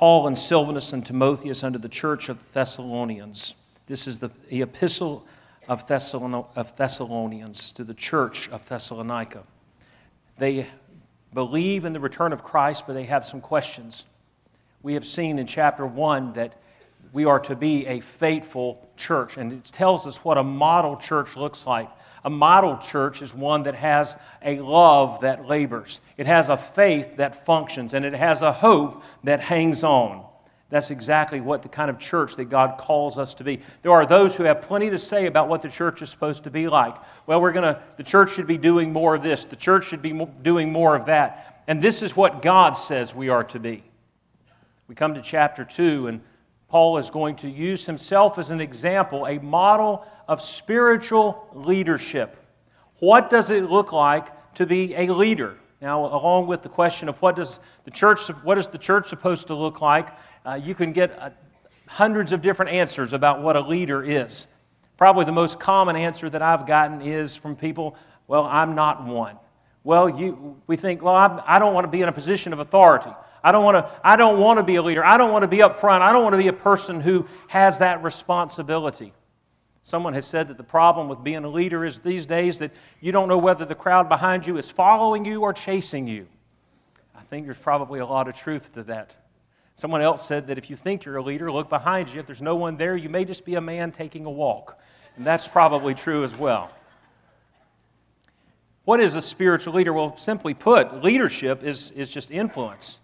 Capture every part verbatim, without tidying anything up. Paul and Silvanus and Timotheus unto the church of the Thessalonians. This is the epistle of Thessalonians to the church of Thessalonica. They believe in the return of Christ, but they have some questions. We have seen in chapter one that we are to be a faithful church, and it tells us what a model church looks like. A model church is one that has a love that labors. It has a faith that functions, and it has a hope that hangs on. That's exactly what the kind of church that God calls us to be. There are those who have plenty to say about what the church is supposed to be like. Well, we're gonna. The church should be doing more of this. The church should be doing more of that. And this is what God says we are to be. We come to chapter two, and Paul is going to use himself as an example, a model of spiritual leadership. What does it look like to be a leader? Now, along with the question of what does the church, what is the church supposed to look like, uh, you can get uh, hundreds of different answers about what a leader is. Probably the most common answer that I've gotten is from people, well, I'm not one. Well, you, we think, well, I'm, I don't want to be in a position of authority. I don't want to, I don't want to be a leader. I don't want to be up front. I don't want to be a person who has that responsibility. Someone has said that the problem with being a leader is these days that you don't know whether the crowd behind you is following you or chasing you. I think there's probably a lot of truth to that. Someone else said that if you think you're a leader, look behind you. If there's no one there, you may just be a man taking a walk. And that's probably true as well. What is a spiritual leader? Well, simply put, leadership is, is just influence.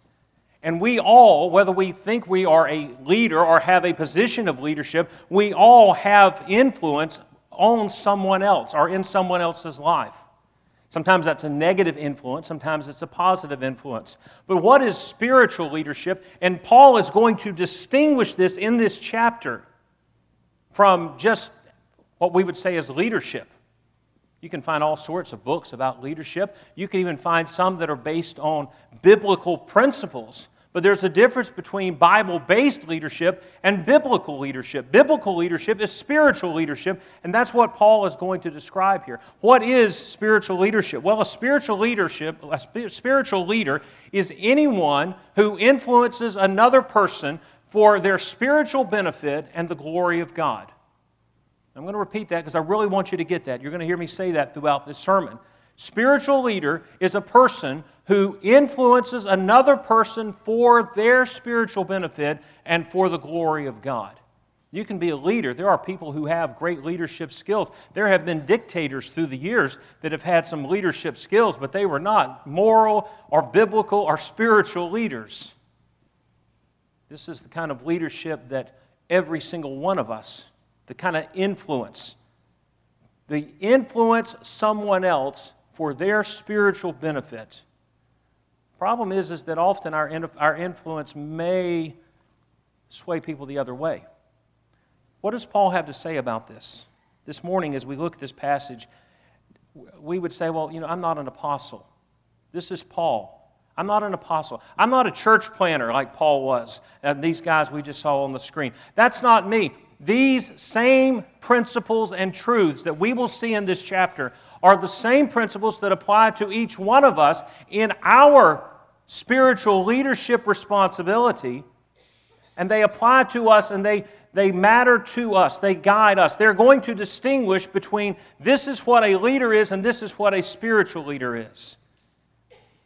And we all, whether we think we are a leader or have a position of leadership, we all have influence on someone else or in someone else's life. Sometimes that's a negative influence, sometimes it's a positive influence. But what is spiritual leadership? And Paul is going to distinguish this in this chapter from just what we would say is leadership. You can find all sorts of books about leadership. You can even find some that are based on biblical principles. But there's a difference between Bible-based leadership and biblical leadership. Biblical leadership is spiritual leadership, and that's what Paul is going to describe here. What is spiritual leadership? Well, a spiritual leadership, a sp- spiritual leader is anyone who influences another person for their spiritual benefit and the glory of God. I'm going to repeat that because I really want you to get that. You're going to hear me say that throughout this sermon. Spiritual leader is a person who influences another person for their spiritual benefit and for the glory of God. You can be a leader. There are people who have great leadership skills. There have been dictators through the years that have had some leadership skills, but they were not moral or biblical or spiritual leaders. This is the kind of leadership that every single one of us, the kind of influence, the influence someone else for their spiritual benefit. Problem is, is that often our, our influence may sway people the other way. What does Paul have to say about this? This morning, as we look at this passage, we would say, well, you know, I'm not an apostle. This is Paul. I'm not an apostle. I'm not a church planner like Paul was. And these guys we just saw on the screen. That's not me. These same principles and truths that we will see in this chapter are the same principles that apply to each one of us in our spiritual leadership responsibility, and they apply to us and they, they matter to us, they guide us. They're going to distinguish between this is what a leader is and this is what a spiritual leader is.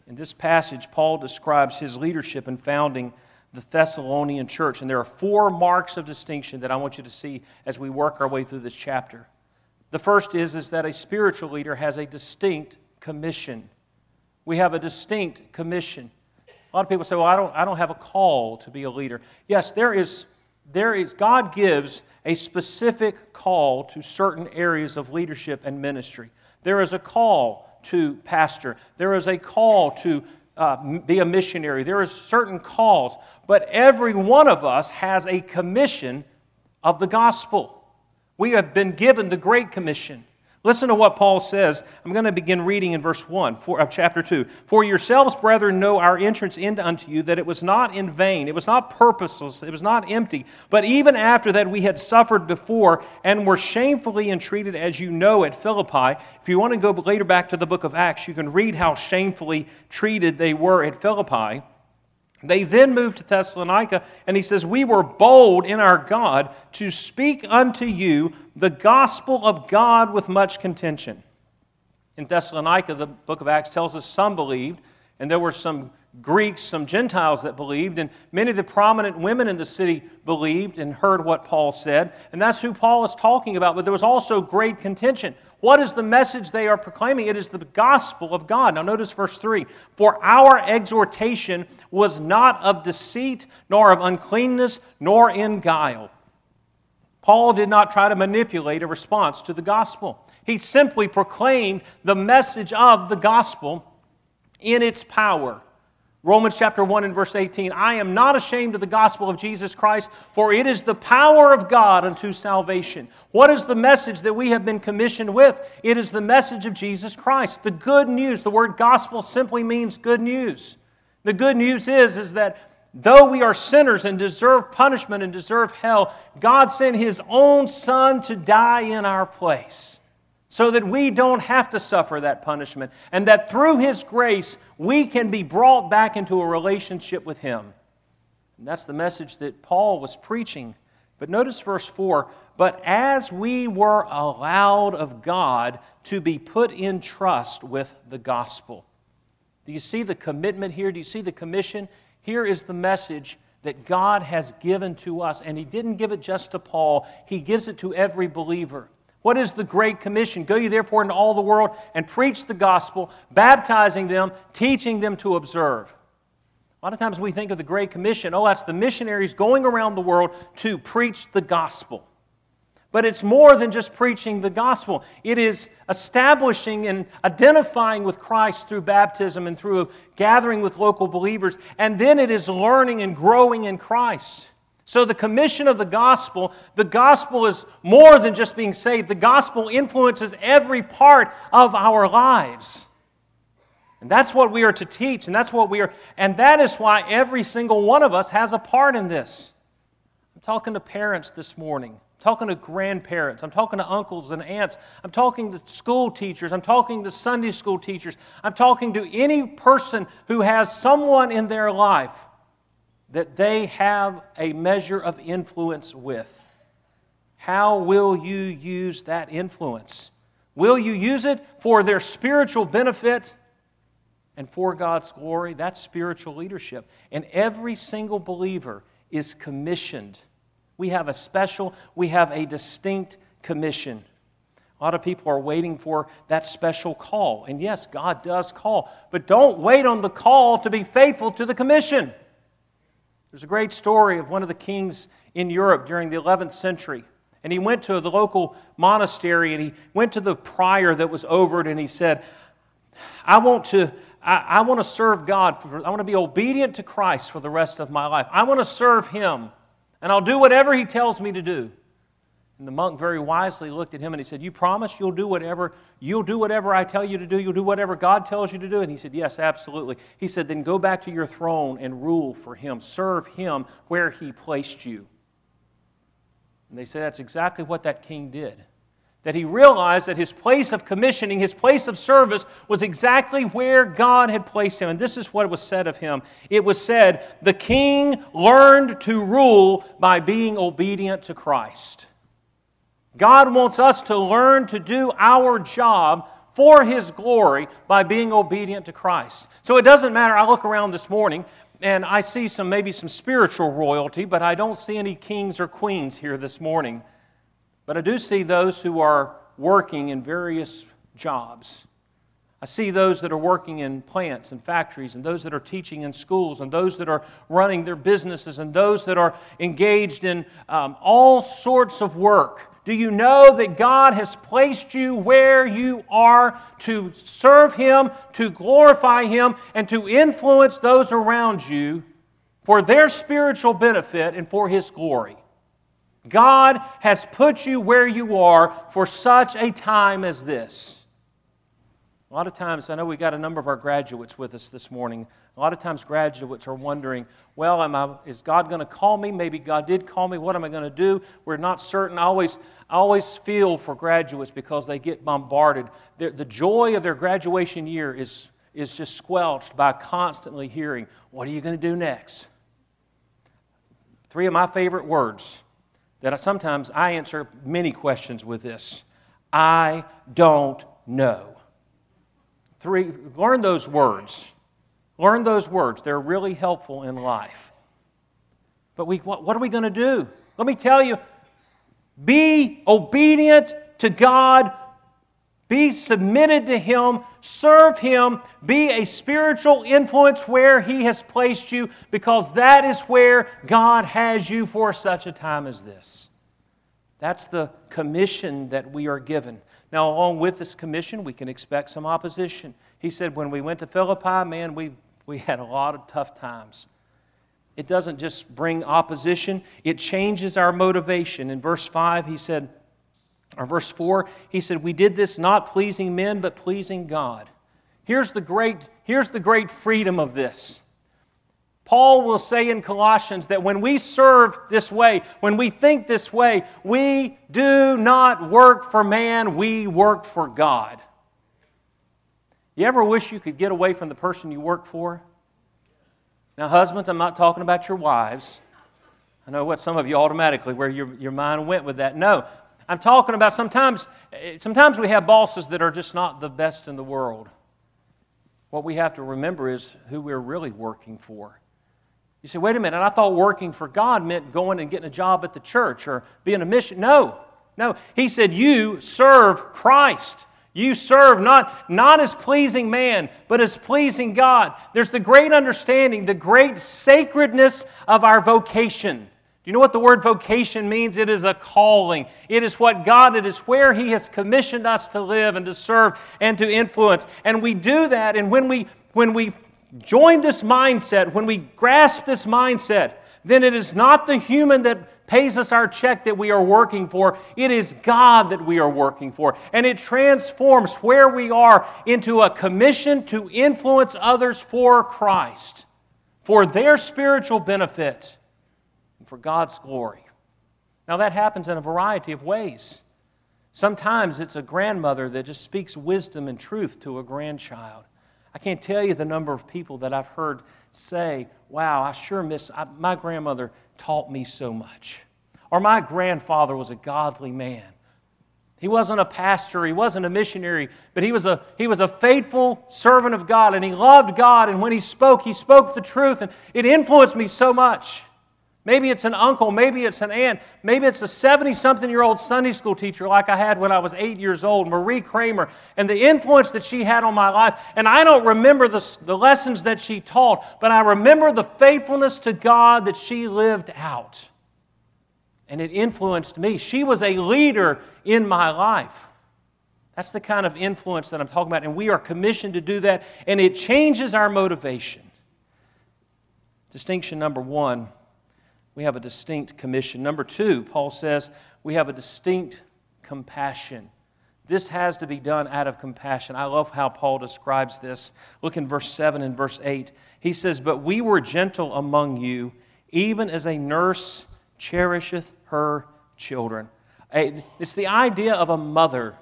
In this passage, Paul describes his leadership and founding the Thessalonian church. And there are four marks of distinction that I want you to see as we work our way through this chapter. The first is, is that a spiritual leader has a distinct commission. We have a distinct commission. A lot of people say, well, I don't, I don't have a call to be a leader. Yes, there is, there is, God gives a specific call to certain areas of leadership and ministry. There is a call to pastor. There is a call to Uh, be a missionary. There are certain calls, but every one of us has a commission of the gospel. We have been given the Great Commission. Listen to what Paul says. I'm going to begin reading in verse one of chapter two. For yourselves, brethren, know our entrance into unto you, that it was not in vain, it was not purposeless, it was not empty, but even after that we had suffered before and were shamefully entreated, as you know, at Philippi. If you want to go later back to the book of Acts, you can read how shamefully treated they were at Philippi. They then moved to Thessalonica, and he says, we were bold in our God to speak unto you the gospel of God with much contention. In Thessalonica, the book of Acts tells us some believed, and there were some Greeks, some Gentiles that believed, and many of the prominent women in the city believed and heard what Paul said, and that's who Paul is talking about, but there was also great contention. What is the message they are proclaiming? It is the gospel of God. Now notice verse three, for our exhortation was not of deceit, nor of uncleanness, nor in guile. Paul did not try to manipulate a response to the gospel. He simply proclaimed the message of the gospel in its power. Romans chapter one and verse eighteen, I am not ashamed of the gospel of Jesus Christ, for it is the power of God unto salvation. What is the message that we have been commissioned with? It is the message of Jesus Christ, the good news. The word gospel simply means good news. The good news is, is that though we are sinners and deserve punishment and deserve hell, God sent His own Son to die in our place, so that we don't have to suffer that punishment, and that through His grace, we can be brought back into a relationship with Him. And that's the message that Paul was preaching. But notice verse four, but as we were allowed of God to be put in trust with the gospel. Do you see the commitment here? Do you see the commission? Here is the message that God has given to us, and He didn't give it just to Paul. He gives it to every believer. What is the Great Commission? Go ye therefore into all the world and preach the gospel, baptizing them, teaching them to observe. A lot of times we think of the Great Commission, oh, that's the missionaries going around the world to preach the gospel. But it's more than just preaching the gospel. It is establishing and identifying with Christ through baptism and through gathering with local believers. And then it is learning and growing in Christ. So the commission of the gospel, the gospel is more than just being saved. The gospel influences every part of our lives. And that's what we are to teach, and that's what we are, and that is why every single one of us has a part in this. I'm talking to parents this morning. I'm talking to grandparents. I'm talking to uncles and aunts. I'm talking to school teachers. I'm talking to Sunday school teachers. I'm talking to any person who has someone in their life that they have a measure of influence with. How will you use that influence? Will you use it for their spiritual benefit and for God's glory? That's spiritual leadership. And every single believer is commissioned. We have a special, we have a distinct commission. A lot of people are waiting for that special call. And yes, God does call, but don't wait on the call to be faithful to the commission. There's a great story of one of the kings in Europe during the eleventh century, and he went to the local monastery, and he went to the prior that was over it, and he said, I want to, I, I want to serve God, for, I want to be obedient to Christ for the rest of my life. I want to serve Him, and I'll do whatever He tells me to do. And the monk very wisely looked at him, and he said, you promise you'll do whatever, you'll do whatever I tell you to do, you'll do whatever God tells you to do? And he said, yes, absolutely. He said, then go back to your throne and rule for Him. Serve Him where He placed you. And they said that's exactly what that king did. That he realized that his place of commissioning, his place of service, was exactly where God had placed him. And this is what was said of him. It was said, the king learned to rule by being obedient to Christ. God wants us to learn to do our job for His glory by being obedient to Christ. So it doesn't matter. I look around this morning and I see some maybe some spiritual royalty, but I don't see any kings or queens here this morning. But I do see those who are working in various jobs. I see those that are working in plants and factories, and those that are teaching in schools, and those that are running their businesses, and those that are engaged in um, all sorts of work. Do you know that God has placed you where you are to serve Him, to glorify Him, and to influence those around you for their spiritual benefit and for His glory? God has put you where you are for such a time as this. A lot of times, I know we got a number of our graduates with us this morning. A lot of times graduates are wondering, well, am I, is God going to call me? Maybe God did call me. What am I going to do? We're not certain. I always, I always feel for graduates because they get bombarded. They're, the joy of their graduation year is is just squelched by constantly hearing, what are you going to do next? Three of my favorite words that I, sometimes I answer many questions with this. I don't know. Three, learn those words. Learn those words. They're really helpful in life. But we, what, what are we going to do? Let me tell you, be obedient to God. Be submitted to Him, serve Him, be a spiritual influence where He has placed you, because that is where God has you for such a time as this. That's the commission that we are given. Now, along with this commission, we can expect some opposition. He said, when we went to Philippi, man, we, we had a lot of tough times. It doesn't just bring opposition, it changes our motivation. In verse five, he said, or verse four, he said, we did this not pleasing men, but pleasing God. Here's the great, here's the great freedom of this. Paul will say in Colossians that when we serve this way, when we think this way, we do not work for man, we work for God. You ever wish you could get away from the person you work for? Now, husbands, I'm not talking about your wives. I know what some of you automatically, where your, your mind went with that. No. I'm talking about sometimes, sometimes we have bosses that are just not the best in the world. What we have to remember is who we're really working for. You say, wait a minute, I thought working for God meant going and getting a job at the church or being a mission. No, no. He said, you serve Christ. You serve not, not as pleasing man, but as pleasing God. There's the great understanding, the great sacredness of our vocation. Do you know what the word vocation means? It is a calling. It is what God, it is where He has commissioned us to live and to serve and to influence. And we do that, and when we when we join this mindset, when we grasp this mindset, then it is not the human that pays us our check that we are working for. It is God that we are working for. And it transforms where we are into a commission to influence others for Christ, for their spiritual benefit, for God's glory. Now that happens in a variety of ways. Sometimes it's a grandmother that just speaks wisdom and truth to a grandchild. I can't tell you the number of people that I've heard say, wow, I sure miss, I, my grandmother taught me so much. Or my grandfather was a godly man. He wasn't a pastor, he wasn't a missionary, but he was a he was a faithful servant of God, and he loved God, and when he spoke, he spoke the truth, and it influenced me so much. Maybe it's an uncle, maybe it's an aunt, maybe it's a seventy-something-year-old Sunday school teacher like I had when I was eight years old, Marie Kramer, and the influence that she had on my life. And I don't remember the, the lessons that she taught, but I remember the faithfulness to God that she lived out. And it influenced me. She was a leader in my life. That's the kind of influence that I'm talking about, and we are commissioned to do that, and it changes our motivation. Distinction number one. We have a distinct commission. Number two, Paul says, we have a distinct compassion. This has to be done out of compassion. I love how Paul describes this. Look in verse seven and verse eight. He says, but we were gentle among you, even as a nurse cherisheth her children. It's the idea of a mother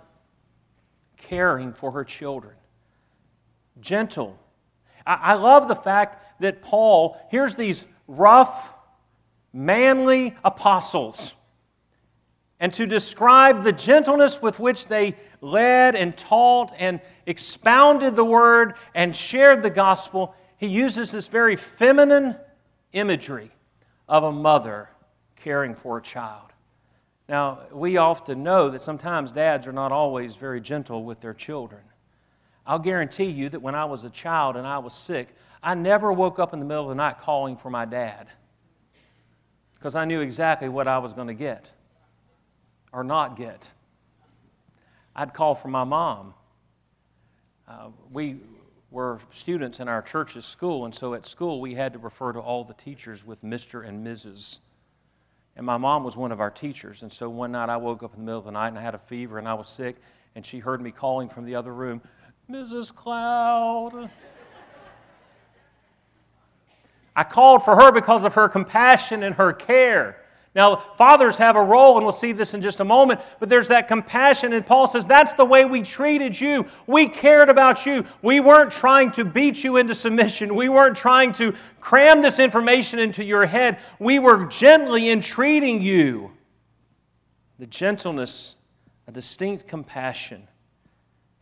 caring for her children. Gentle. I love the fact that Paul, here's these rough, manly apostles, and to describe the gentleness with which they led and taught and expounded the word and shared the gospel, he uses this very feminine imagery of a mother caring for a child. Now, we often know that sometimes dads are not always very gentle with their children. I'll guarantee you that when I was a child and I was sick, I never woke up in the middle of the night calling for my dad, because I knew exactly what I was going to get or not get. I'd call for my mom. Uh, we were students in our church's school, and so at school we had to refer to all the teachers with Mister and Missus And my mom was one of our teachers, and so one night I woke up in the middle of the night and I had a fever and I was sick, and she heard me calling from the other room, Missus Cloud. I called for her because of her compassion and her care. Now, fathers have a role, and we'll see this in just a moment, but there's that compassion, and Paul says, that's the way we treated you. We cared about you. We weren't trying to beat you into submission. We weren't trying to cram this information into your head. We were gently entreating you. The gentleness, a distinct compassion,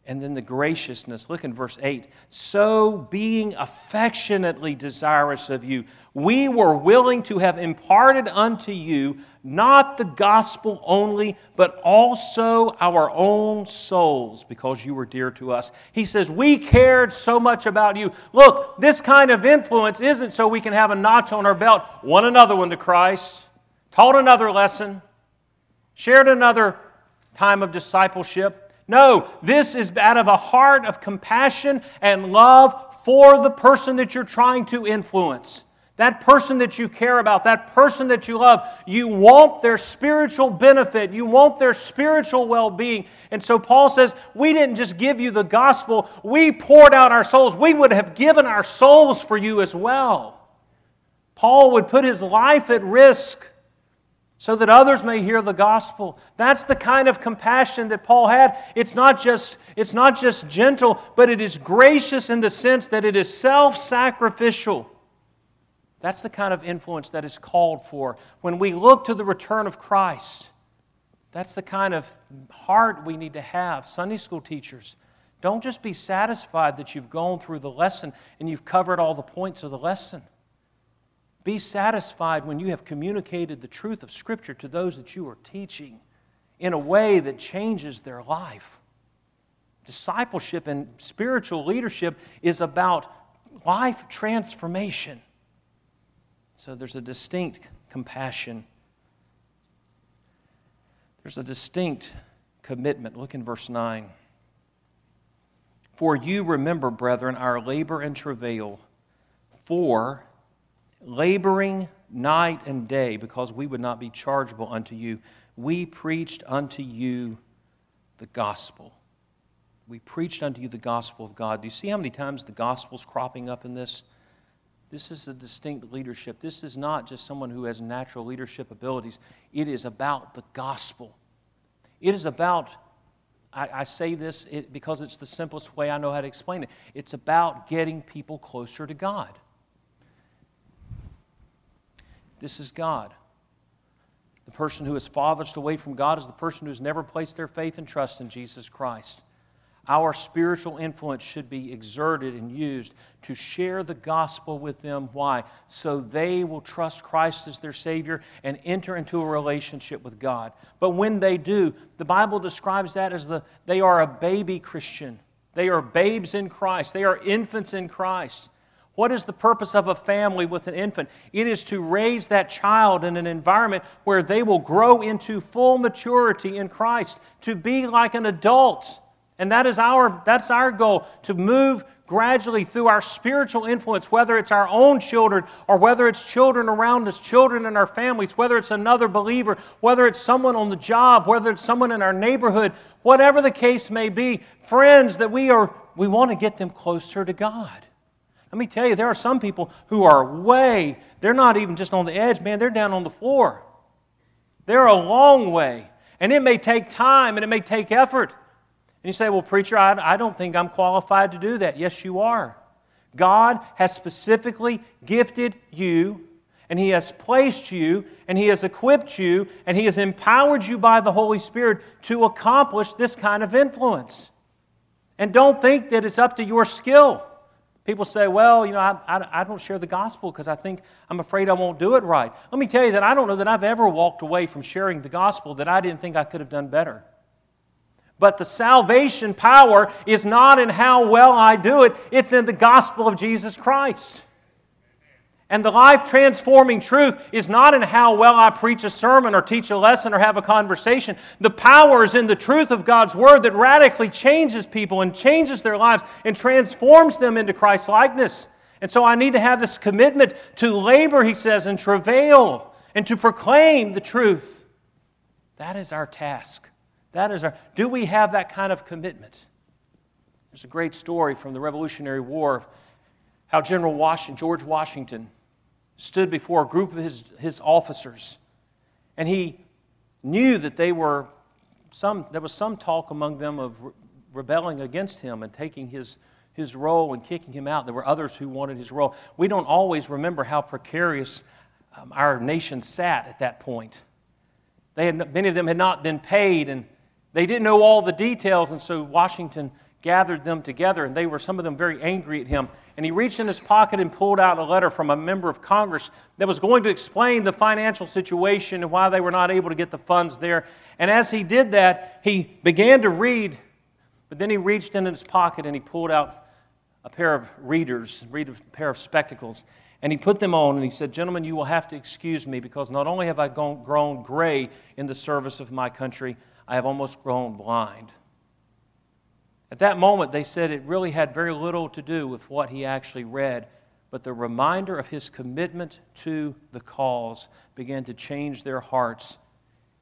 and then the graciousness. Look in verse eight. So being affectionately desirous of you, we were willing to have imparted unto you not the gospel only, but also our own souls, because you were dear to us. He says, we cared so much about you. Look, this kind of influence isn't so we can have a notch on our belt, won another one to Christ, taught another lesson, shared another time of discipleship. No, this is out of a heart of compassion and love for the person that you're trying to influence. That person that you care about, that person that you love, you want their spiritual benefit. You want their spiritual well-being. And so Paul says, we didn't just give you the gospel. We poured out our souls. We would have given our souls for you as well. Paul would put his life at risk so that others may hear the gospel. That's the kind of compassion that Paul had. It's not just, it's not just gentle, but it is gracious in the sense that it is self-sacrificial. That's the kind of influence that is called for. When we look to the return of Christ, that's the kind of heart we need to have. Sunday school teachers, don't just be satisfied that you've gone through the lesson and you've covered all the points of the lesson. Be satisfied when you have communicated the truth of Scripture to those that you are teaching in a way that changes their life. Discipleship and spiritual leadership is about life transformation. So there's a distinct compassion. There's a distinct commitment. Look in verse nine. For you remember, brethren, our labor and travail, for laboring night and day, because we would not be chargeable unto you. We preached unto you the gospel. We preached unto you the gospel of God. Do you see how many times the gospel's cropping up in this? This is a distinct leadership. This is not just someone who has natural leadership abilities. It is about the gospel. It is about, I, I say this because it's the simplest way I know how to explain it. It's about getting people closer to God. This is God. The person who is farthest away from God is the person who has never placed their faith and trust in Jesus Christ. Our spiritual influence should be exerted and used to share the gospel with them. Why? So they will trust Christ as their Savior and enter into a relationship with God. But when they do, the Bible describes that as the they are a baby Christian. They are babes in Christ. They are infants in Christ. What is the purpose of a family with an infant? It is to raise that child in an environment where they will grow into full maturity in Christ, to be like an adult. And that is our, that's our goal, to move gradually through our spiritual influence, whether it's our own children or whether it's children around us, children in our families, whether it's another believer, whether it's someone on the job, whether it's someone in our neighborhood, whatever the case may be, friends that we are, we want to get them closer to God. Let me tell you, there are some people who are way, they're not even just on the edge, man, they're down on the floor. They're a long way, and it may take time, and it may take effort. And you say, well, preacher, I, I don't think I'm qualified to do that. Yes, you are. God has specifically gifted you, and He has placed you, and He has equipped you, and He has empowered you by the Holy Spirit to accomplish this kind of influence. And don't think that it's up to your skill. People say, well, you know, I, I, I don't share the gospel because I think I'm afraid I won't do it right. Let me tell you that I don't know that I've ever walked away from sharing the gospel that I didn't think I could have done better. But the salvation power is not in how well I do it. It's in the gospel of Jesus Christ. And the life-transforming truth is not in how well I preach a sermon or teach a lesson or have a conversation. The power is in the truth of God's Word that radically changes people and changes their lives and transforms them into Christ's likeness. And so I need to have this commitment to labor, he says, and travail, and to proclaim the truth. That is our task. That is our... Do we have that kind of commitment? There's a great story from the Revolutionary War of how General Washington, George Washington, stood before a group of his, his officers And he knew that they were some. There was some talk among them of re- rebelling against him and taking his his role and kicking him out. There were others who wanted his role. We don't always remember how precarious um, our nation sat at that point. They had many of them had not been paid, and they didn't know all the details. And so Washington gathered them together, and they were, some of them, very angry at him. And he reached in his pocket and pulled out a letter from a member of Congress that was going to explain the financial situation and why they were not able to get the funds there. And as he did that, he began to read, but then he reached in his pocket and he pulled out a pair of readers, read a pair of spectacles, and he put them on and he said, "Gentlemen, you will have to excuse me, because not only have I grown gray in the service of my country, I have almost grown blind." At that moment, they said it really had very little to do with what he actually read, but the reminder of his commitment to the cause began to change their hearts.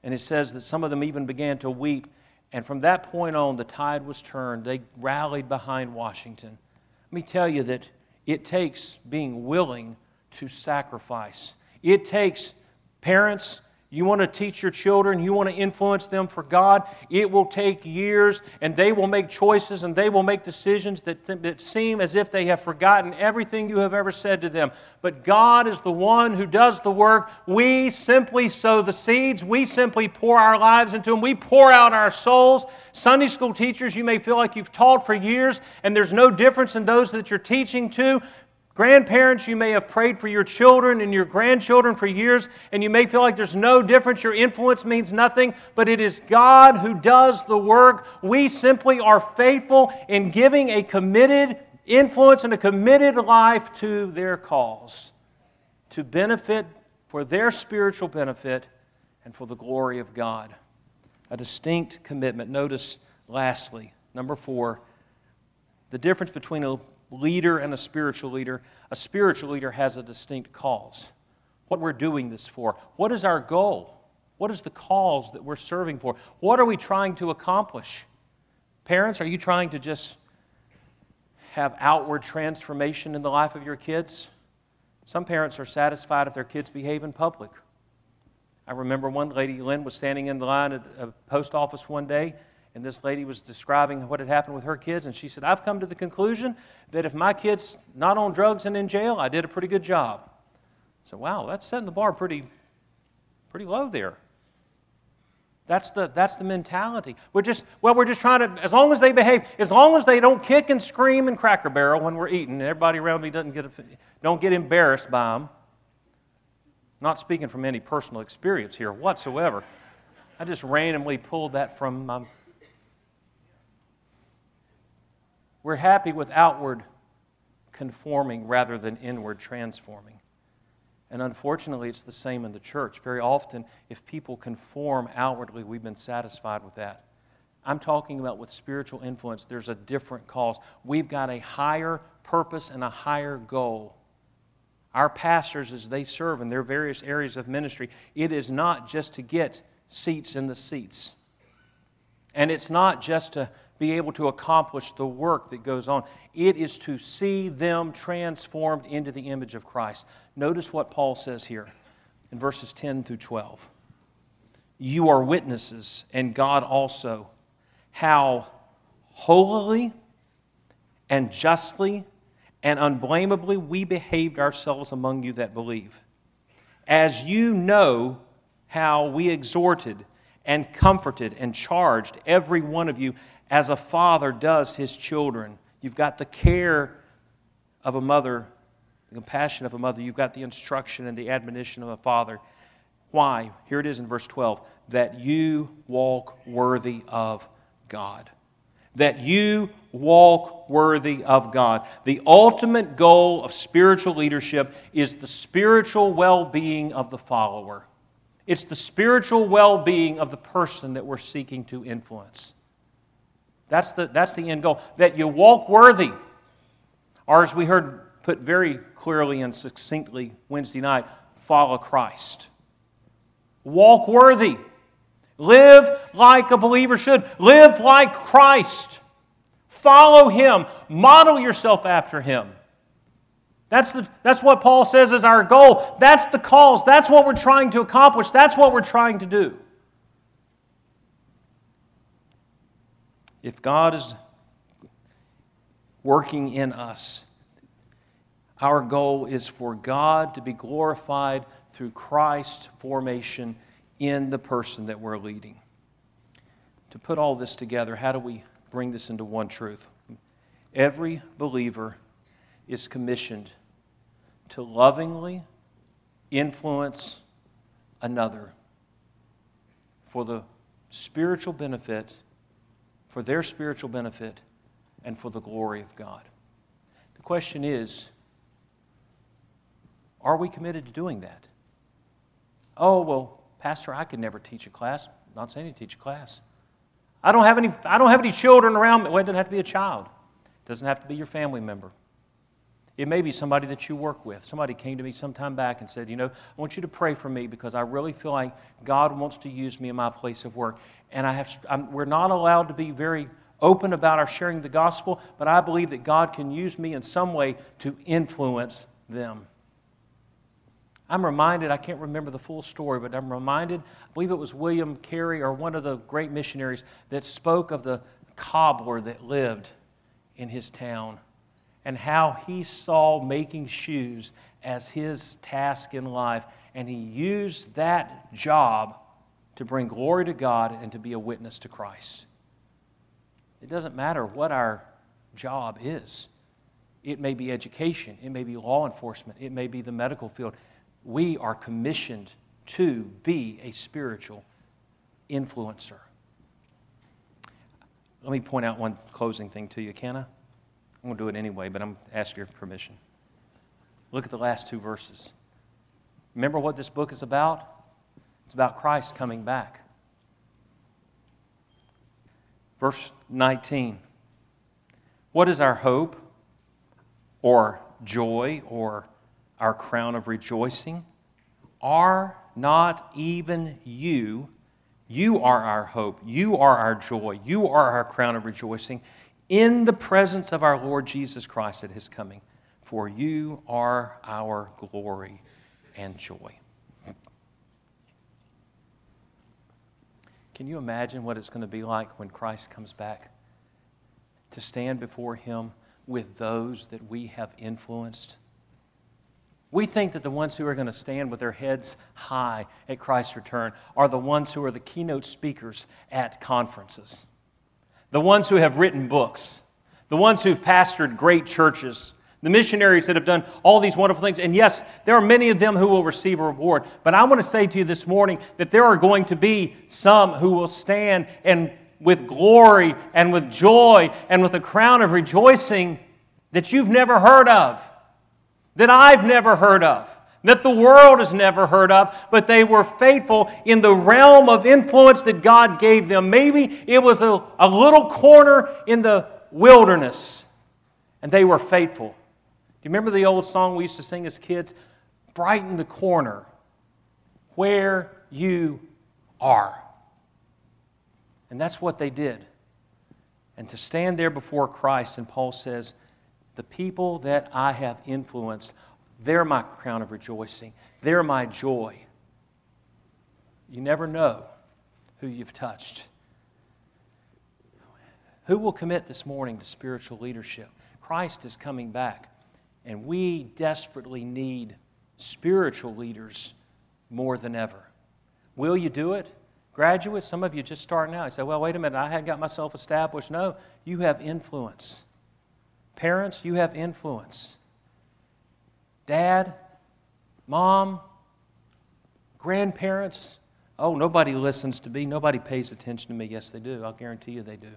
And it says that some of them even began to weep. And from that point on, the tide was turned. They rallied behind Washington. Let me tell you that it takes being willing to sacrifice. It takes parents. You want to teach your children, you want to influence them for God, it will take years, and they will make choices and they will make decisions that, th- that seem as if they have forgotten everything you have ever said to them. But God is the one who does the work. We simply sow the seeds. We simply pour our lives into them. We pour out our souls. Sunday school teachers, you may feel like you've taught for years, and there's no difference in those that you're teaching to. Grandparents, you may have prayed for your children and your grandchildren for years, and you may feel like there's no difference. Your influence means nothing, but it is God who does the work. We simply are faithful in giving a committed influence and a committed life to their cause, to benefit, for their spiritual benefit, and for the glory of God. A distinct commitment. Notice, lastly, number four, the difference between a leader and a spiritual leader. A spiritual leader has a distinct cause. What we're doing this for. What is our goal? What is the cause that we're serving for? What are we trying to accomplish? Parents, are you trying to just have outward transformation in the life of your kids? Some parents are satisfied if their kids behave in public. I remember one lady, Lynn, was standing in the line at a post office one day, and this lady was describing what had happened with her kids, and she said, "I've come to the conclusion that if my kid's not on drugs and in jail, I did a pretty good job." So, wow, that's setting the bar pretty pretty low there. That's the that's the mentality. We're just, well, we're just trying to, as long as they behave, as long as they don't kick and scream and Cracker Barrel when we're eating, and everybody around me doesn't get don't get embarrassed by them. Not speaking from any personal experience here whatsoever. I just randomly pulled that from my... We're happy with outward conforming rather than inward transforming. And unfortunately, it's the same in the church. Very often, if people conform outwardly, we've been satisfied with that. I'm talking about with spiritual influence, there's a different cause. We've got a higher purpose and a higher goal. Our pastors, as they serve in their various areas of ministry, it is not just to get seats in the seats. And it's not just to be able to accomplish the work that goes on. It is to see them transformed into the image of Christ. Notice what Paul says here in verses ten through twelve. "You are witnesses, and God also, how holily and justly and unblameably we behaved ourselves among you that believe. As you know how we exhorted and comforted and charged every one of you as a father does his children." You've got the care of a mother, the compassion of a mother. You've got the instruction and the admonition of a father. Why? Here it is in verse twelve. "That you walk worthy of God." That you walk worthy of God. The ultimate goal of spiritual leadership is the spiritual well-being of the follower. It's the spiritual well-being of the person that we're seeking to influence. That's the, that's the end goal. That you walk worthy. Or as we heard put very clearly and succinctly Wednesday night, follow Christ. Walk worthy. Live like a believer should. Live like Christ. Follow Him. Model yourself after Him. That's, the, that's what Paul says is our goal. That's the cause. That's what we're trying to accomplish. That's what we're trying to do. If God is working in us, our goal is for God to be glorified through Christ's formation in the person that we're leading. To put all this together, how do we bring this into one truth? Every believer is commissioned to lovingly influence another for the spiritual benefit, for their spiritual benefit, and for the glory of God. The question is, are we committed to doing that? Oh, well, Pastor, I could never teach a class. I'm not saying to teach a class. I don't have any, I don't have any children around me. Well, it doesn't have to be a child. It doesn't have to be your family member. It may be somebody that you work with. Somebody came to me sometime back and said, you know, I want you to pray for me because I really feel like God wants to use me in my place of work. And I have, I'm, we're not allowed to be very open about our sharing the gospel, but I believe that God can use me in some way to influence them. I'm reminded, I can't remember the full story, but I'm reminded, I believe it was William Carey or one of the great missionaries that spoke of the cobbler that lived in his town and how he saw making shoes as his task in life, and he used that job to bring glory to God and to be a witness to Christ. It doesn't matter what our job is. It may be education, it may be law enforcement, it may be the medical field. We are commissioned to be a spiritual influencer. Let me point out one closing thing to you, can I? I'm going to do it anyway, but I'm going to ask your permission. Look at the last two verses. Remember what this book is about? It's about Christ coming back. Verse nineteen. What is our hope or joy or our crown of rejoicing? Are not even you, you are our hope, you are our joy, you are our crown of rejoicing in the presence of our Lord Jesus Christ at His coming, for you are our glory and joy. Can you imagine what it's going to be like when Christ comes back? To stand before Him with those that we have influenced? We think that the ones who are going to stand with their heads high at Christ's return are the ones who are the keynote speakers at conferences, the ones who have written books, the ones who've pastored great churches, the missionaries that have done all these wonderful things. And yes, there are many of them who will receive a reward. But I want to say to you this morning that there are going to be some who will stand and with glory and with joy and with a crown of rejoicing that you've never heard of, that I've never heard of, that the world has never heard of, but they were faithful in the realm of influence that God gave them. Maybe it was a, a little corner in the wilderness, and they were faithful. Do you remember the old song we used to sing as kids? Brighten the corner where you are. And that's what they did. And to stand there before Christ, and Paul says, the people that I have influenced, they're my crown of rejoicing. They're my joy. You never know who you've touched. Who will commit this morning to spiritual leadership? Christ is coming back, and we desperately need spiritual leaders more than ever. Will you do it? Graduates, some of you just starting out. You say, well, wait a minute, I hadn't got myself established. No, you have influence. Parents, you have influence. Dad, mom, grandparents. Oh, nobody listens to me. Nobody pays attention to me. Yes, they do. I'll guarantee you they do.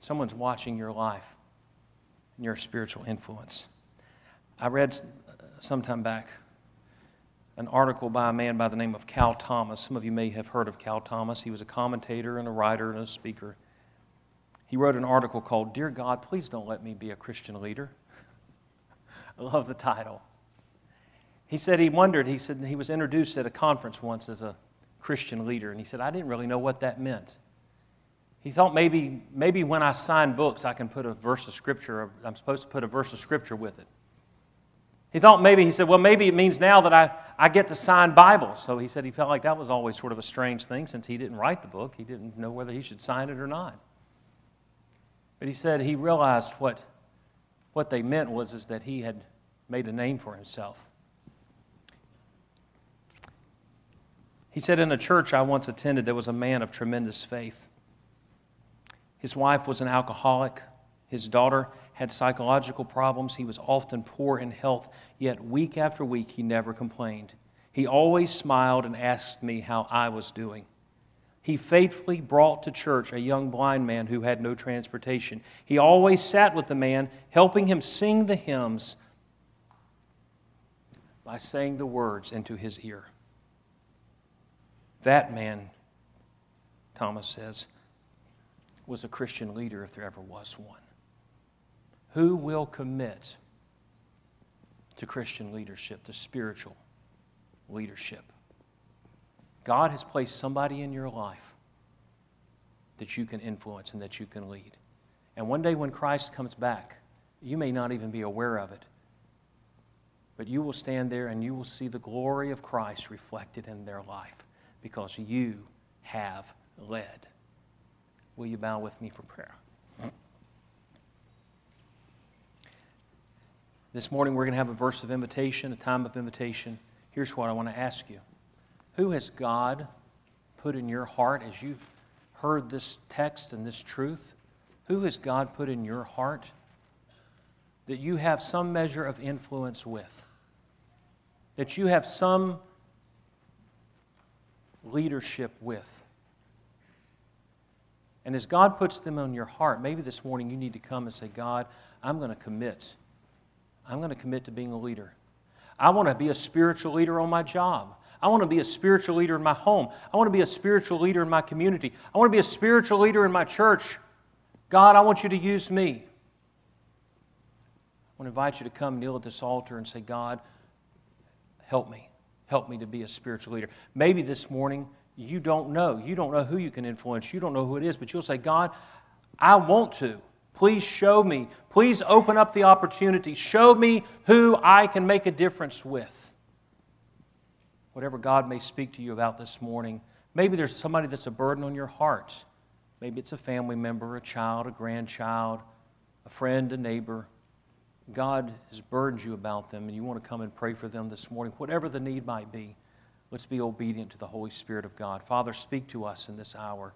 Someone's watching your life and your spiritual influence. I read sometime back an article by a man by the name of Cal Thomas. Some of you may have heard of Cal Thomas. He was a commentator and a writer and a speaker. He wrote an article called, Dear God, Please Don't Let Me Be a Christian Leader. I love the title. He said he wondered, he said he was introduced at a conference once as a Christian leader, and he said, I didn't really know what that meant. He thought maybe, maybe when I sign books, I can put a verse of Scripture, or I'm supposed to put a verse of Scripture with it. He thought maybe, he said, well, maybe it means now that I, I get to sign Bibles. So he said he felt like that was always sort of a strange thing since he didn't write the book. He didn't know whether he should sign it or not. But he said he realized what, what they meant was is that he had made a name for himself. He said, in a church I once attended, there was a man of tremendous faith. His wife was an alcoholic. His daughter had psychological problems. He was often poor in health, yet week after week he never complained. He always smiled and asked me how I was doing. He faithfully brought to church a young blind man who had no transportation. He always sat with the man, helping him sing the hymns by saying the words into his ear. That man, Thomas says, was a Christian leader if there ever was one. Who will commit to Christian leadership, to spiritual leadership? God has placed somebody in your life that you can influence and that you can lead. And one day when Christ comes back, you may not even be aware of it, but you will stand there and you will see the glory of Christ reflected in their life because you have led. Will you bow with me for prayer? This morning we're going to have a verse of invitation, a time of invitation. Here's what I want to ask you. Who has God put in your heart as you've heard this text and this truth? Who has God put in your heart that you have some measure of influence with? That you have some leadership with? And as God puts them on your heart, maybe this morning you need to come and say, God, I'm going to commit. I'm going to commit to being a leader. I want to be a spiritual leader on my job. I want to be a spiritual leader in my home. I want to be a spiritual leader in my community. I want to be a spiritual leader in my church. God, I want you to use me. I want to invite you to come kneel at this altar and say, God, help me. Help me to be a spiritual leader. Maybe this morning you don't know. You don't know who you can influence. You don't know who it is, but you'll say, God, I want to. Please show me. Please open up the opportunity. Show me who I can make a difference with. Whatever God may speak to you about this morning, maybe there's somebody that's a burden on your heart. Maybe it's a family member, a child, a grandchild, a friend, a neighbor. God has burdened you about them, and you want to come and pray for them this morning. Whatever the need might be, let's be obedient to the Holy Spirit of God. Father, speak to us in this hour.